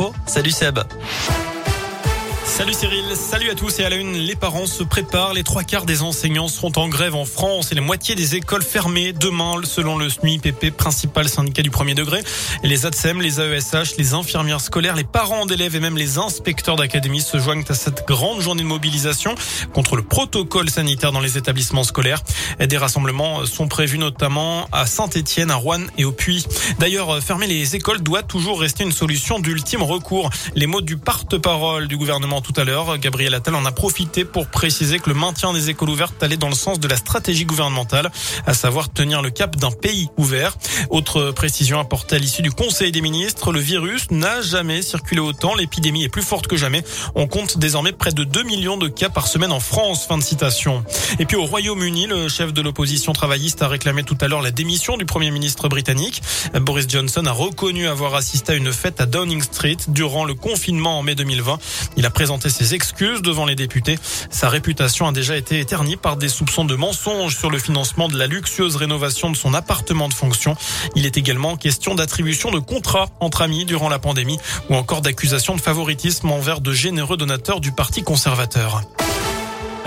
Oh, salut Seb. Salut Cyril, salut à tous et à la une, les parents se préparent, les 3/4 des enseignants seront en grève en France et la moitié des écoles fermées demain selon le SNUIPP, principal syndicat du premier degré. Les ADSEM, les AESH, les infirmières scolaires, les parents d'élèves et même les inspecteurs d'académie se joignent à cette grande journée de mobilisation contre le protocole sanitaire dans les établissements scolaires. Des rassemblements sont prévus notamment à Saint-Étienne, à Rouen et au Puy. D'ailleurs, fermer les écoles doit toujours rester une solution d'ultime recours. Les mots du porte-parole du gouvernement tout à l'heure, Gabriel Attal en a profité pour préciser que le maintien des écoles ouvertes allait dans le sens de la stratégie gouvernementale, à savoir tenir le cap d'un pays ouvert. Autre précision apportée à l'issue du Conseil des ministres, le virus n'a jamais circulé autant, l'épidémie est plus forte que jamais. On compte désormais près de 2 millions de cas par semaine en France. Fin de citation. Et puis au Royaume-Uni, le chef de l'opposition travailliste a réclamé tout à l'heure la démission du Premier ministre britannique. Boris Johnson a reconnu avoir assisté à une fête à Downing Street durant le confinement en mai 2020. Il a présenté ses excuses devant les députés. Sa réputation a déjà été éternie par des soupçons de mensonges sur le financement de la luxueuse rénovation de son appartement de fonction. Il est également question d'attribution de contrats entre amis durant la pandémie ou encore d'accusations de favoritisme envers de généreux donateurs du Parti conservateur.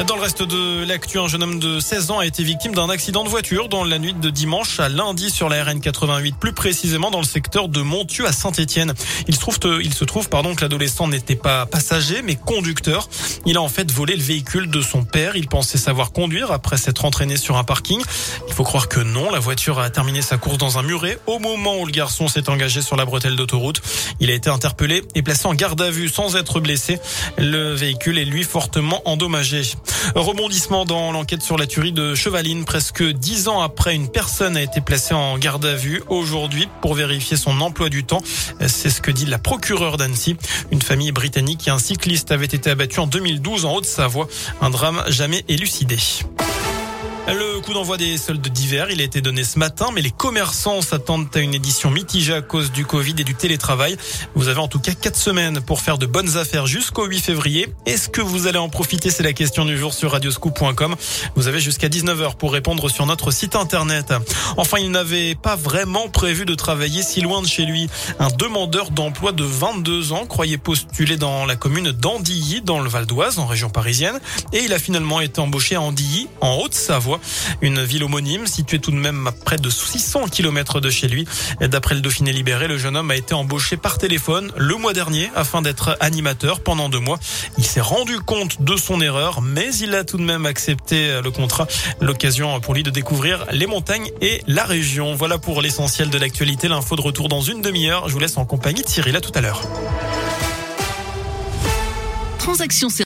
Dans le reste de l'actu, un jeune homme de 16 ans a été victime d'un accident de voiture dans la nuit de dimanche à lundi sur la RN88, plus précisément dans le secteur de Monthieu à Saint-Étienne. Il se trouve que l'adolescent n'était pas passager mais conducteur. Il a en fait volé le véhicule de son père. Il pensait savoir conduire après s'être entraîné sur un parking. Il faut croire que non. La voiture a terminé sa course dans un muret au moment où le garçon s'est engagé sur la bretelle d'autoroute. Il a été interpellé et placé en garde à vue sans être blessé. Le véhicule est lui fortement endommagé. Rebondissement dans l'enquête sur la tuerie de Chevaline. Presque 10 ans après, une personne a été placée en garde à vue aujourd'hui pour vérifier son emploi du temps. C'est ce que dit la procureure d'Annecy. Une famille britannique et un cycliste avaient été abattus en 2012 en Haute-Savoie. Un drame jamais élucidé. Le coup d'envoi des soldes d'hiver, il a été donné ce matin, mais les commerçants s'attendent à une édition mitigée à cause du Covid et du télétravail. Vous avez en tout cas 4 semaines pour faire de bonnes affaires jusqu'au 8 février. Est-ce que vous allez en profiter? C'est la question du jour sur radioscoop.com. Vous avez jusqu'à 19h pour répondre sur notre site internet. Enfin, il n'avait pas vraiment prévu de travailler si loin de chez lui. Un demandeur d'emploi de 22 ans croyait postuler dans la commune d'Andilly, dans le Val-d'Oise, en région parisienne. Et il a finalement été embauché à Andilly, en Haute-Savoie. Une ville homonyme située tout de même à près de 600 km de chez lui. D'après le Dauphiné libéré, le jeune homme a été embauché par téléphone le mois dernier afin d'être animateur pendant 2 mois. Il s'est rendu compte de son erreur, mais il a tout de même accepté le contrat. L'occasion pour lui de découvrir les montagnes et la région. Voilà pour l'essentiel de l'actualité. L'info de retour dans une demi-heure. Je vous laisse en compagnie de Cyril. À tout à l'heure. Transaction.